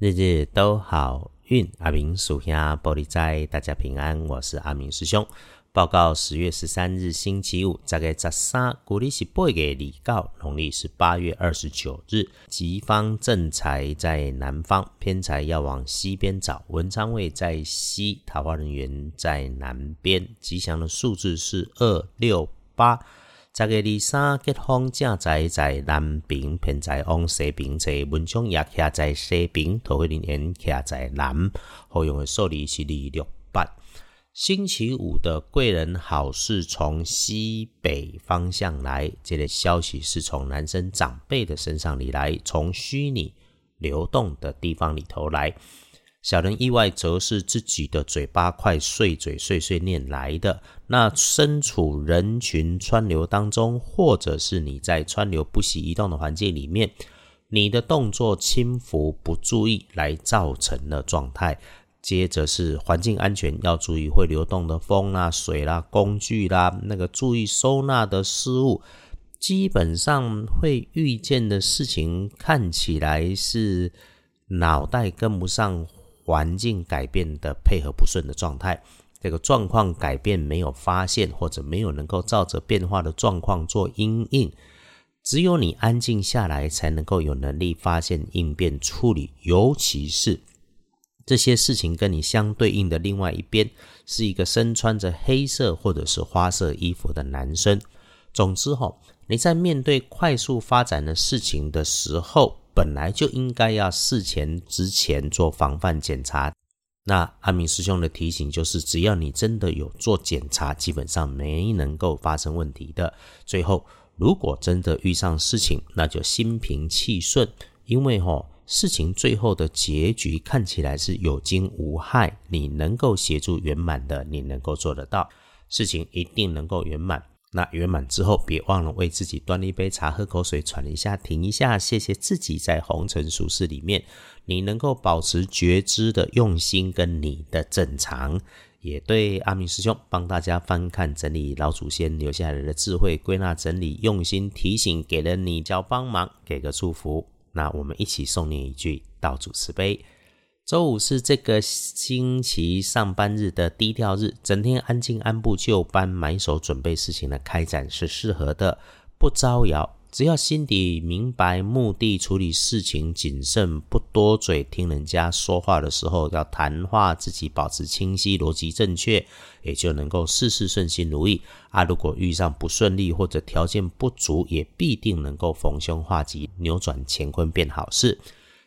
日日都好运，阿明属下玻璃斋，大家平安，我是阿明师兄。报告10月13日星期五，10月13，古历是8月2号，农历是8月29日。吉方正财在南方，偏财要往西边找。文昌位在西，桃花人缘在南边。吉祥的数字是268。10月23，吉方正财在南边，偏财往西边找。文昌也徛在西边，桃花人缘徛在南。好用的数字是268。星期五的贵人好事从西北方向来，这个消息是从男生长辈的身上里来，从虚拟流动的地方里头来。小人意外则是自己的嘴巴快碎嘴碎念来的。那身处人群川流当中，或者是你在川流不息移动的环境里面，你的动作轻浮不注意来造成的状态。接着是环境安全要注意，会流动的风啦、水啦、工具啦，那个注意收纳的事物。基本上会遇见的事情看起来是脑袋跟不上环境改变的配合不顺的状态，这个状况改变没有发现，或者没有能够照着变化的状况做因应。只有你安静下来才能够有能力发现应变处理，尤其是这些事情跟你相对应的另外一边是一个身穿着黑色或者是花色衣服的男生。总之你在面对快速发展的事情的时候，本来就应该要事前之前做防范检查。那阿明师兄的提醒就是，只要你真的有做检查，基本上没能够发生问题的。最后，如果真的遇上事情，那就心平气顺，因为事情最后的结局看起来是有惊无害，你能够协助圆满的，你能够做得到，事情一定能够圆满。那圆满之后，别忘了为自己端一杯茶，喝口水，喘一下，停一下，谢谢自己在红尘俗世里面，你能够保持觉知的用心跟你的正常。也对阿明师兄帮大家翻看整理老祖先留下来的智慧，归纳整理，用心提醒，给了你叫帮忙，给个祝福。那我们一起诵念一句道主慈悲。周五是这个星期上班日的低调日，整天安静按部就班埋手准备事情的开展是适合的，不招摇，只要心底明白目的，处理事情谨慎，不多嘴，听人家说话的时候要谈话，自己保持清晰，逻辑正确，也就能够事事顺心如意。如果遇上不顺利或者条件不足，也必定能够逢凶化吉，扭转乾坤变好事。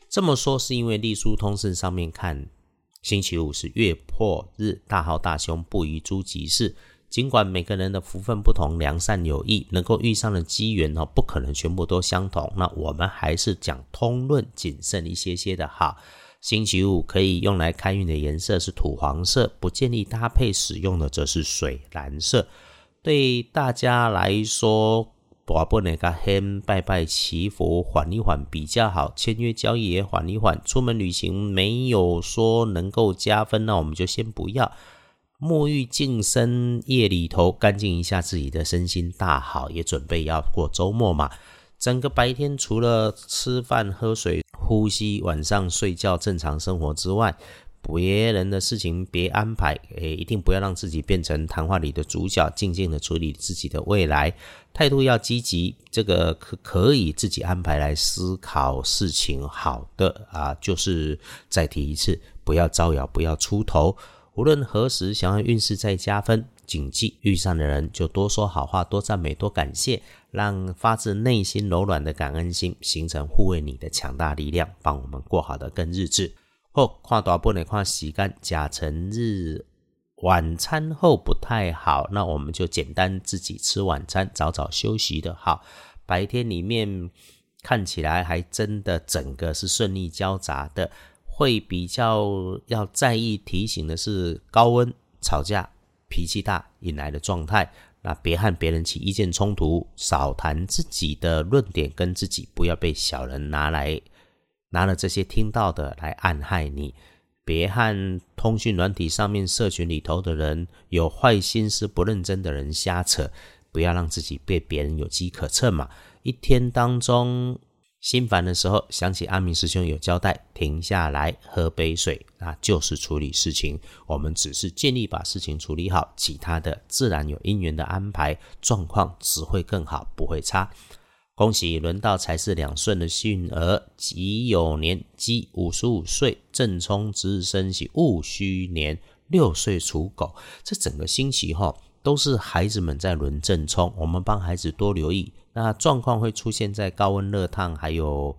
这么说是因为历书通胜上面看，星期五是月破日，大好大凶，不宜诸吉事。尽管每个人的福分不同，良善有益，能够遇上的机缘不可能全部都相同，那我们还是讲通论，谨慎一些些的好。星期五可以用来开运的颜色是土黄色，不建议搭配使用的则是水蓝色。对大家来说，把不那个黑拜拜祈福缓一缓比较好，签约交易也缓一缓，出门旅行没有说能够加分，那我们就先不要。沐浴净身，夜里头干净一下自己的身心大好，也准备要过周末嘛。整个白天除了吃饭喝水呼吸，晚上睡觉正常生活之外，别人的事情别安排，一定不要让自己变成谈话里的主角，静静的处理自己的未来，态度要积极，这个可以自己安排来思考事情。好的就是再提一次，不要招摇，不要出头。无论何时想要运势再加分，谨记遇上的人就多说好话，多赞美，多感谢，让发自内心柔软的感恩心形成护卫你的强大力量，帮我们过好的更日子。好，看大本的看时间，甲辰日晚餐后不太好，那我们就简单自己吃晚餐，早早休息的好。白天里面看起来还真的整个是顺利交杂的，会比较要在意提醒的是高温、吵架、脾气大引来的状态。那别和别人起意见冲突，少谈自己的论点跟自己，不要被小人拿了这些听到的来暗害你。别和通讯软体上面社群里头的人，有坏心思不认真的人瞎扯，不要让自己被别人有机可乘嘛。一天当中心烦的时候，想起阿明师兄有交代，停下来喝杯水，那就是处理事情。我们只是尽力把事情处理好，其他的自然有因缘的安排，状况只会更好，不会差。恭喜轮到财势两顺的幸儿，己酉年鸡55岁，正冲值日生喜戊戌年6岁属狗。这整个星期都是孩子们在轮正冲，我们帮孩子多留意，那状况会出现在高温热烫还有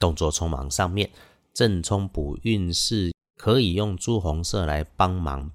动作匆忙上面。正冲补运势可以用朱红色来帮忙，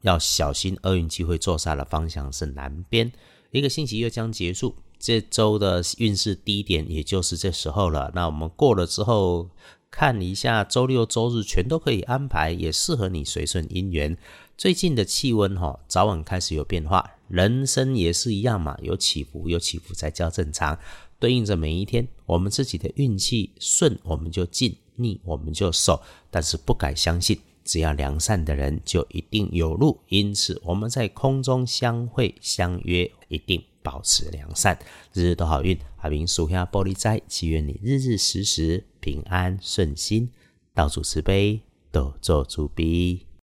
要小心厄运机会坐煞的方向是南边。一个星期又将结束，这周的运势低点也就是这时候了，那我们过了之后看一下周六周日全都可以安排，也适合你随顺因缘。最近的气温早晚开始有变化，人生也是一样嘛，有起伏有起伏才叫正常，对应着每一天我们自己的运气，顺我们就进，逆我们就守，但是不敢相信只要良善的人就一定有路，因此我们在空中相会相约，一定保持良善，日日都好运。阿明属下玻璃斋，祈愿你日日时时平安顺心，道主慈悲，多做主悲。